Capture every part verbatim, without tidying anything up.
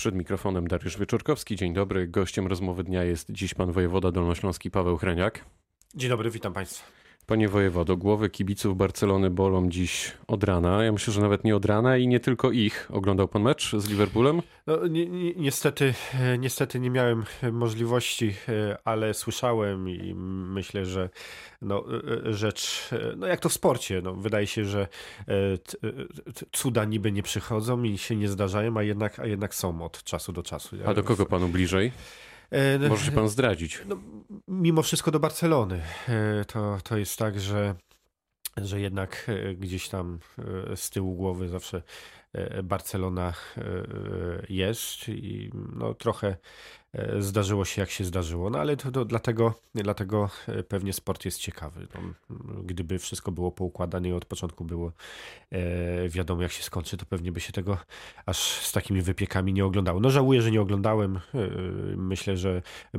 Przed mikrofonem Dariusz Wieczórkowski. Dzień dobry. Gościem Rozmowy Dnia jest dziś pan wojewoda dolnośląski Paweł Hreniak. Dzień dobry, witam państwa. Panie wojewodo, głowy kibiców Barcelony bolą dziś od rana. Ja myślę, że nawet nie od rana i nie tylko ich. Oglądał pan mecz z Liverpoolem? No, ni- ni- niestety, niestety nie miałem możliwości, ale słyszałem i myślę, że no, rzecz, no jak to w sporcie, no, wydaje się, że t- t- cuda niby nie przychodzą i się nie zdarzają, a jednak, a jednak są od czasu do czasu. Ja a do kogo panu bliżej? Może się pan zdradzić. No, mimo wszystko do Barcelony. To, to jest tak, że, że jednak gdzieś tam z tyłu głowy zawsze Barcelona jest i no, trochę zdarzyło się jak się zdarzyło, no ale to, to dlatego, dlatego pewnie sport jest ciekawy. No, gdyby wszystko było poukładane i od początku było e, wiadomo jak się skończy, to pewnie by się tego aż z takimi wypiekami nie oglądało. No żałuję, że nie oglądałem. E, myślę, że e,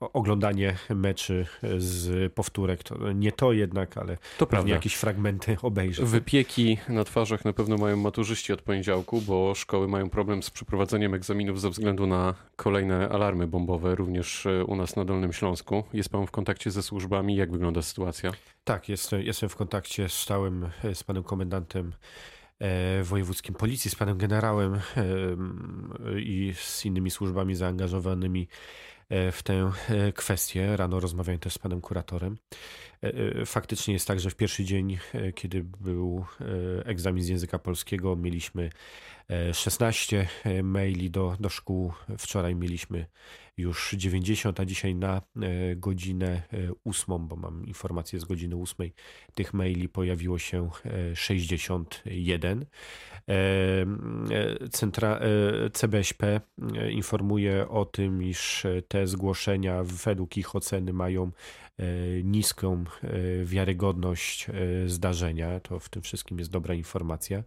oglądanie meczy z powtórek to nie to jednak, ale to pewnie jakieś fragmenty obejrzę. Wypieki na twarzach na pewno mają maturzyści od poniedziałku, bo szkoły mają problem z przeprowadzeniem egzaminów ze względu na kolejne alarmy bombowe, również u nas na Dolnym Śląsku. Jest pan w kontakcie ze służbami? Jak wygląda sytuacja? Tak, jestem, jestem w kontakcie z stałym, z panem komendantem e, wojewódzkim policji, z panem generałem e, i z innymi służbami zaangażowanymi w tę kwestię. Rano rozmawiałem też z panem kuratorem. Faktycznie jest tak, że w pierwszy dzień, kiedy był egzamin z języka polskiego, mieliśmy szesnaście maili do, do szkół. Wczoraj mieliśmy już dziewięćdziesiąt, a dzisiaj na godzinę ósmą, bo mam informację z godziny ósmej, tych maili pojawiło się sześćdziesiąt jeden. Centra, C B Ś P informuje o tym, iż te zgłoszenia według ich oceny mają niską wiarygodność zdarzenia. To w tym wszystkim jest dobra informacja,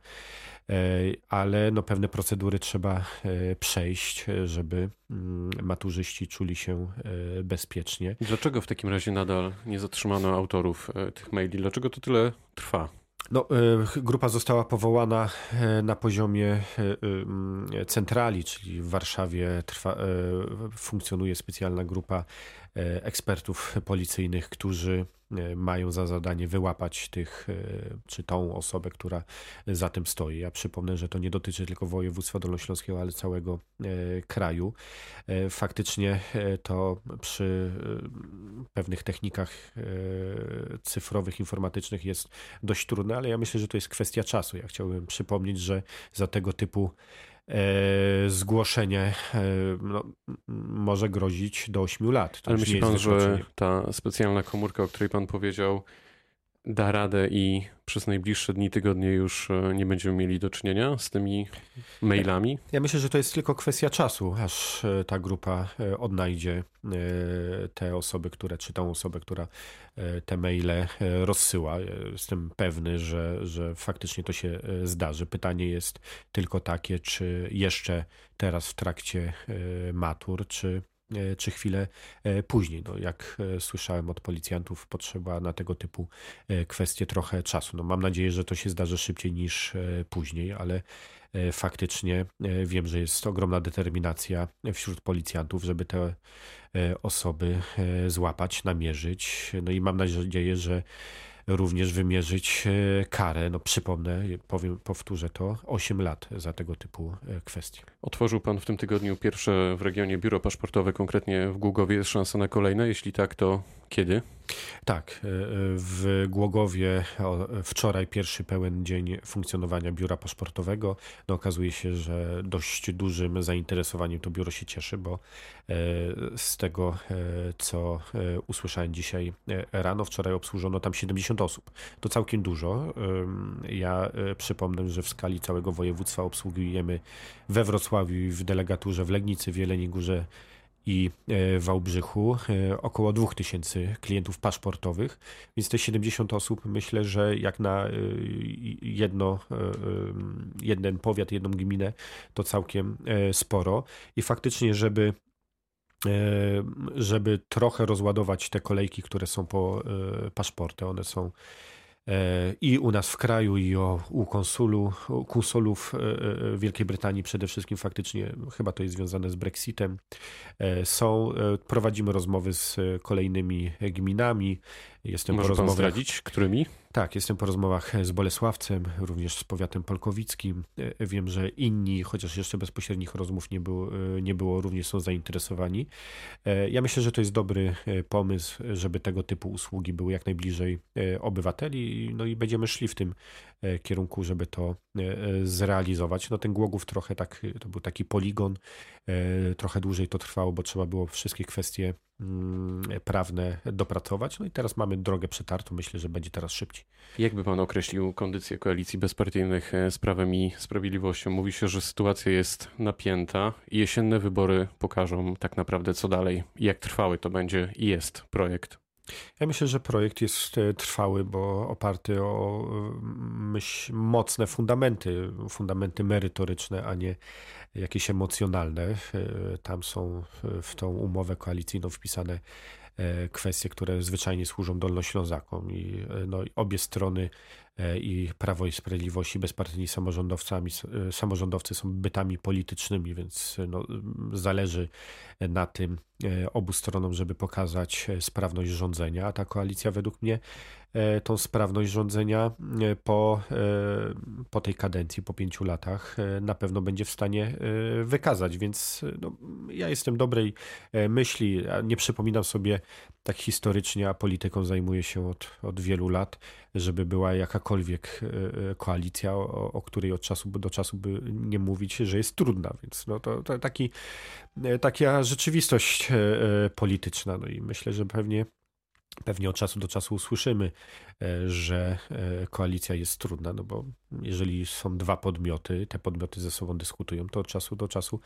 ale no pewne procedury trzeba przejść, żeby maturzyści czuli się bezpiecznie. Dlaczego w takim razie nadal nie zatrzymano autorów tych maili? Dlaczego to tyle trwa? No, grupa została powołana na poziomie centrali, czyli w Warszawie trwa, funkcjonuje specjalna grupa ekspertów policyjnych, którzy mają za zadanie wyłapać tych, czy tą osobę, która za tym stoi. Ja przypomnę, że to nie dotyczy tylko województwa dolnośląskiego, ale całego kraju. Faktycznie to przy pewnych technikach cyfrowych, informatycznych jest dość trudne, ale ja myślę, że to jest kwestia czasu. Ja chciałbym przypomnieć, że za tego typu E, zgłoszenie e, no, może grozić do ośmiu lat. To ale myśli pan, że ta specjalna komórka, o której pan powiedział, da radę i przez najbliższe dni, tygodnie już nie będziemy mieli do czynienia z tymi mailami? Ja myślę, że to jest tylko kwestia czasu, aż ta grupa odnajdzie te osoby, które, czy tą osobę, która te maile rozsyła. Jestem pewny, że, że faktycznie to się zdarzy. Pytanie jest tylko takie, czy jeszcze teraz w trakcie matur, czy czy chwilę później. No, jak słyszałem od policjantów, potrzeba na tego typu kwestie trochę czasu. No, mam nadzieję, że to się zdarzy szybciej niż później, ale faktycznie wiem, że jest ogromna determinacja wśród policjantów, żeby te osoby złapać, namierzyć. No i mam nadzieję, że również wymierzyć karę. No przypomnę, powiem, powtórzę to, osiem lat za tego typu kwestie. Otworzył pan w tym tygodniu pierwsze w regionie biuro paszportowe, konkretnie w Głogowie. Jest szansa na kolejne? Jeśli tak, to kiedy? Tak, w Głogowie wczoraj pierwszy pełen dzień funkcjonowania biura paszportowego. No, okazuje się, że dość dużym zainteresowaniem to biuro się cieszy, bo z tego, co usłyszałem dzisiaj rano, wczoraj obsłużono tam siedemdziesiąt osób. To całkiem dużo. Ja przypomnę, że w skali całego województwa obsługujemy we Wrocławiu i w delegaturze w Legnicy, w Jeleniej Górze i Wałbrzychu około dwa tysiące klientów paszportowych, więc te siedemdziesiąt osób myślę, że jak na jedno, jeden powiat, jedną gminę to całkiem sporo i faktycznie, żeby żeby trochę rozładować te kolejki, które są po paszportach, one są i u nas w kraju, i u konsulu, konsulów Wielkiej Brytanii przede wszystkim, faktycznie chyba to jest związane z Brexitem. Są, prowadzimy rozmowy z kolejnymi gminami. Jestem Może po pan rozmowach... zdradzić, którymi? Tak, jestem po rozmowach z Bolesławcem, również z powiatem polkowickim. Wiem, że inni, chociaż jeszcze bezpośrednich rozmów nie było, nie było, również są zainteresowani. Ja myślę, że to jest dobry pomysł, żeby tego typu usługi były jak najbliżej obywateli, no i będziemy szli w tym kierunku, żeby to zrealizować. No ten Głogów trochę tak, to był taki poligon, trochę dłużej to trwało, bo trzeba było wszystkie kwestie prawne dopracować. No i teraz mamy drogę przetartą. Myślę, że będzie teraz szybciej. Jakby pan określił kondycję koalicji bezpartyjnych z Prawem i Sprawiedliwością? Mówi się, że sytuacja jest napięta. Jesienne wybory pokażą tak naprawdę co dalej. Jak trwały to będzie i jest projekt. Ja myślę, że projekt jest trwały, bo oparty o myśl, mocne fundamenty, fundamenty merytoryczne, a nie jakieś emocjonalne. Tam są w tą umowę koalicyjną wpisane kwestie, które zwyczajnie służą Dolnoślązakom i no, obie strony, i Prawo i Sprawiedliwość, i bezpartyjni samorządowcami, samorządowcy są bytami politycznymi, więc no, zależy na tym obu stronom, żeby pokazać sprawność rządzenia, a ta koalicja według mnie tą sprawność rządzenia po, po tej kadencji, po pięciu latach na pewno będzie w stanie wykazać, więc no, ja jestem dobrej myśli, nie przypominam sobie tak historycznie, a polityką zajmuję się od, od wielu lat, żeby była jakakolwiek koalicja, o, o której od czasu do czasu by nie mówić, że jest trudna, więc no to, to taki, taka rzeczywistość polityczna, no i myślę, że pewnie Pewnie od czasu do czasu usłyszymy, że koalicja jest trudna, no bo jeżeli są dwa podmioty, te podmioty ze sobą dyskutują, to od czasu do czasu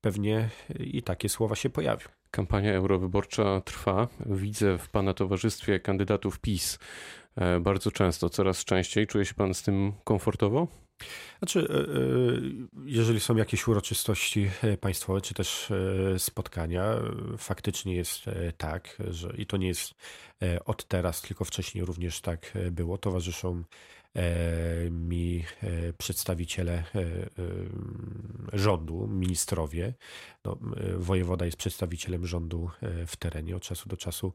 pewnie i takie słowa się pojawią. Kampania eurowyborcza trwa. Widzę w pana towarzystwie kandydatów PiS bardzo często, coraz częściej. Czuje się pan z tym komfortowo? Znaczy, jeżeli są jakieś uroczystości państwowe, czy też spotkania, faktycznie jest tak, że i to nie jest od teraz, tylko wcześniej również tak było, towarzyszą mi przedstawiciele rządu, ministrowie. No, wojewoda jest przedstawicielem rządu w terenie. Od czasu do czasu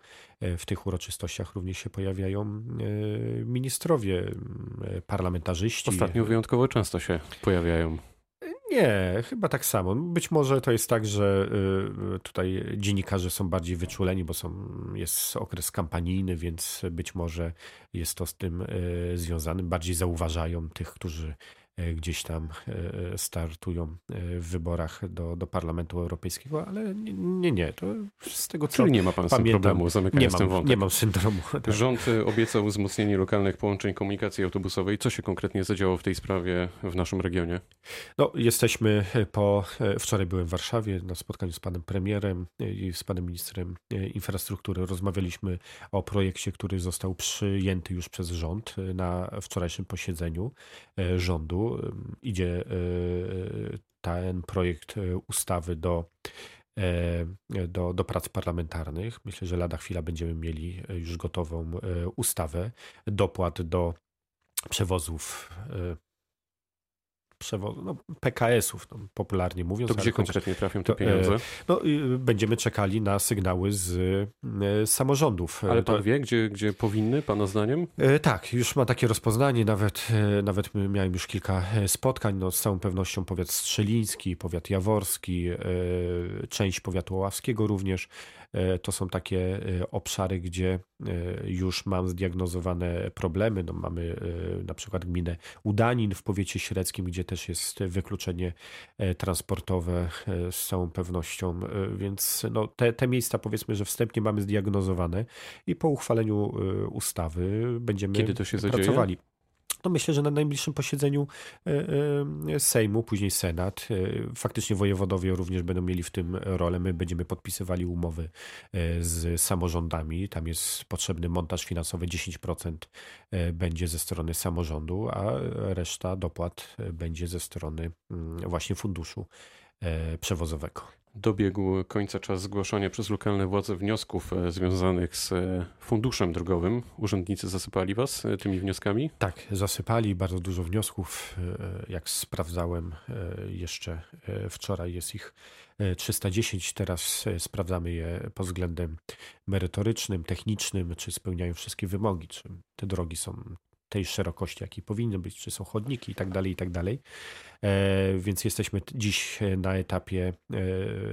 w tych uroczystościach również się pojawiają ministrowie, parlamentarzyści. Ostatnio wyjątkowo często się pojawiają. Nie, chyba tak samo. Być może to jest tak, że tutaj dziennikarze są bardziej wyczuleni, bo są, jest okres kampanijny, więc być może jest to z tym związane. Bardziej zauważają tych, którzy gdzieś tam startują w wyborach do, do Parlamentu Europejskiego, ale nie, nie, to z tego co Czyli nie ma pan pamiętam, z tym problemu, zamykając ten wątek. Nie mam syndromu. Tak. Rząd obiecał wzmocnienie lokalnych połączeń komunikacji autobusowej. Co się konkretnie zadziało w tej sprawie w naszym regionie? No, jesteśmy po... Wczoraj byłem w Warszawie na spotkaniu z panem premierem i z panem ministrem infrastruktury. Rozmawialiśmy o projekcie, który został przyjęty już przez rząd na wczorajszym posiedzeniu rządu. Idzie ten projekt ustawy do, do, do prac parlamentarnych. Myślę, że lada chwila będziemy mieli już gotową ustawę dopłat do przewozów Przewo- no, P K S-ów, no, popularnie mówiąc. To gdzie konkretnie trafią te pieniądze? No, będziemy czekali na sygnały z e, samorządów. Ale pan to... wie, gdzie, gdzie powinny, pana zdaniem? E, tak, już ma takie rozpoznanie. Nawet, e, nawet miałem już kilka spotkań. No, z całą pewnością powiat strzeliński, powiat jaworski, e, część powiatu oławskiego również. E, to są takie e, obszary, gdzie e, już mam zdiagnozowane problemy. No, mamy e, na przykład gminę Udanin w powiecie średzkim, gdzie też jest wykluczenie transportowe z całą pewnością, więc no te, te miejsca powiedzmy, że wstępnie mamy zdiagnozowane i po uchwaleniu ustawy będziemy Kiedy to się pracowali. Zadzieje? No myślę, że na najbliższym posiedzeniu Sejmu, później Senat. Faktycznie wojewodowie również będą mieli w tym rolę. My będziemy podpisywali umowy z samorządami. Tam jest potrzebny montaż finansowy. dziesięć procent będzie ze strony samorządu, a reszta dopłat będzie ze strony właśnie funduszu przewozowego. Dobiegł końca czas zgłoszenia przez lokalne władze wniosków związanych z funduszem drogowym. Urzędnicy zasypali was tymi wnioskami? Tak, zasypali bardzo dużo wniosków. Jak sprawdzałem jeszcze wczoraj, jest ich trzysta dziesięć. Teraz sprawdzamy je pod względem merytorycznym, technicznym, czy spełniają wszystkie wymogi, czy te drogi są tej szerokości, jakiej powinny być, czy są chodniki i tak dalej, i tak dalej. Więc jesteśmy dziś na etapie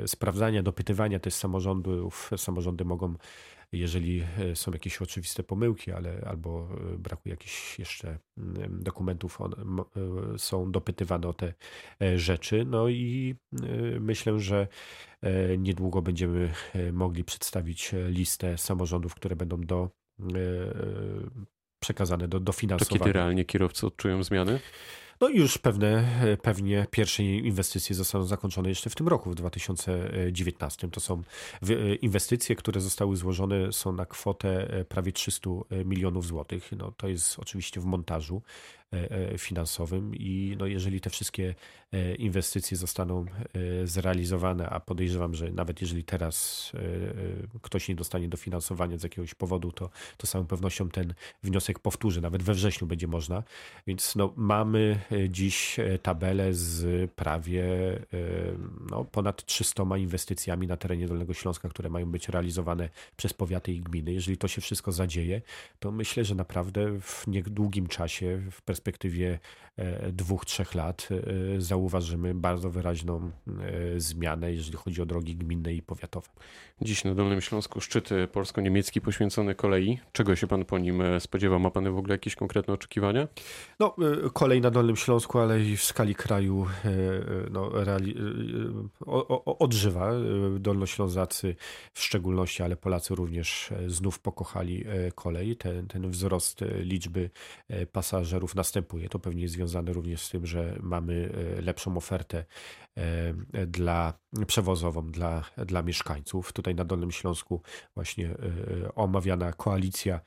sprawdzania, dopytywania też samorządów. Samorządy mogą, jeżeli są jakieś oczywiste pomyłki, ale albo brakuje jakichś jeszcze dokumentów, są dopytywane o te rzeczy. No i myślę, że niedługo będziemy mogli przedstawić listę samorządów, które będą do przekazane do dofinansowania. To kiedy realnie kierowcy odczują zmiany? No już pewne, pewnie pierwsze inwestycje zostaną zakończone jeszcze w tym roku, w dwa tysiące dziewiętnastym. To są inwestycje, które zostały złożone, są na kwotę prawie trzysta milionów złotych. No, to jest oczywiście w montażu finansowym i no jeżeli te wszystkie inwestycje zostaną zrealizowane, a podejrzewam, że nawet jeżeli teraz ktoś nie dostanie dofinansowania z jakiegoś powodu, to, to z całą pewnością ten wniosek powtórzy. Nawet we wrześniu będzie można. Więc no, mamy dziś tabelę z prawie no, ponad trzystu inwestycjami na terenie Dolnego Śląska, które mają być realizowane przez powiaty i gminy. Jeżeli to się wszystko zadzieje, to myślę, że naprawdę w niedługim czasie, w perspektywie W perspektywie dwóch, trzech lat zauważymy bardzo wyraźną zmianę, jeżeli chodzi o drogi gminne i powiatowe. Dziś na Dolnym Śląsku szczyt polsko-niemiecki poświęcony kolei. Czego się pan po nim spodziewa? Ma pan w ogóle jakieś konkretne oczekiwania? No, kolej na Dolnym Śląsku, ale i w skali kraju no, reali- o, o, odżywa. Dolnoślązacy w szczególności, ale Polacy również znów pokochali kolej. Ten, ten wzrost liczby pasażerów następuje. To pewnie jest związane również z tym, że mamy lepszą ofertę dla przewozową dla, dla mieszkańców. Tutaj na Dolnym Śląsku właśnie omawiana koalicja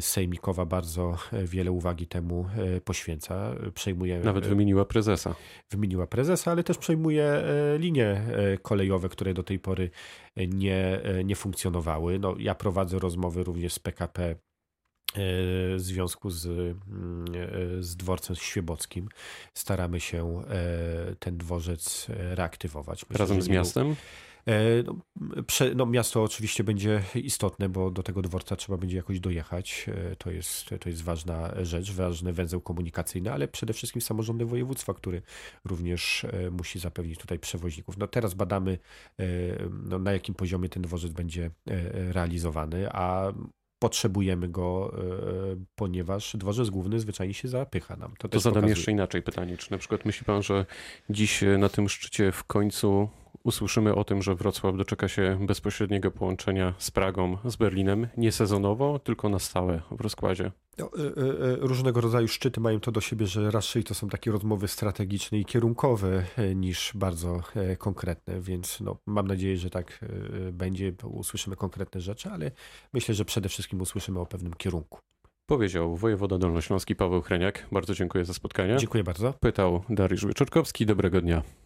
sejmikowa bardzo wiele uwagi temu poświęca. Przejmuje, Nawet wymieniła prezesa. Wymieniła prezesa, ale też przejmuje linie kolejowe, które do tej pory nie, nie funkcjonowały. No, ja prowadzę rozmowy również z P K P w związku z, z dworcem świebodzkim. Staramy się ten dworzec reaktywować. Myślę, Razem z miastem? No, prze, no, miasto oczywiście będzie istotne, bo do tego dworca trzeba będzie jakoś dojechać. To jest, to jest ważna rzecz, ważny węzeł komunikacyjny, ale przede wszystkim samorządy województwa, który również musi zapewnić tutaj przewoźników. No, teraz badamy, no, na jakim poziomie ten dworzec będzie realizowany, a potrzebujemy go, ponieważ dworzec główny zwyczajnie się zapycha nam. To, to zadam pokazuje. Jeszcze inaczej pytanie. Czy na przykład myśli pan, że dziś na tym szczycie w końcu usłyszymy o tym, że Wrocław doczeka się bezpośredniego połączenia z Pragą, z Berlinem, nie sezonowo, tylko na stałe w rozkładzie? No, różnego rodzaju szczyty mają to do siebie, że raczej to są takie rozmowy strategiczne i kierunkowe niż bardzo konkretne, więc no, mam nadzieję, że tak będzie, usłyszymy konkretne rzeczy, ale myślę, że przede wszystkim usłyszymy o pewnym kierunku. Powiedział wojewoda dolnośląski Paweł Hreniak. Bardzo dziękuję za spotkanie. Dziękuję bardzo. Pytał Dariusz Wieczórkowski. Dobrego dnia.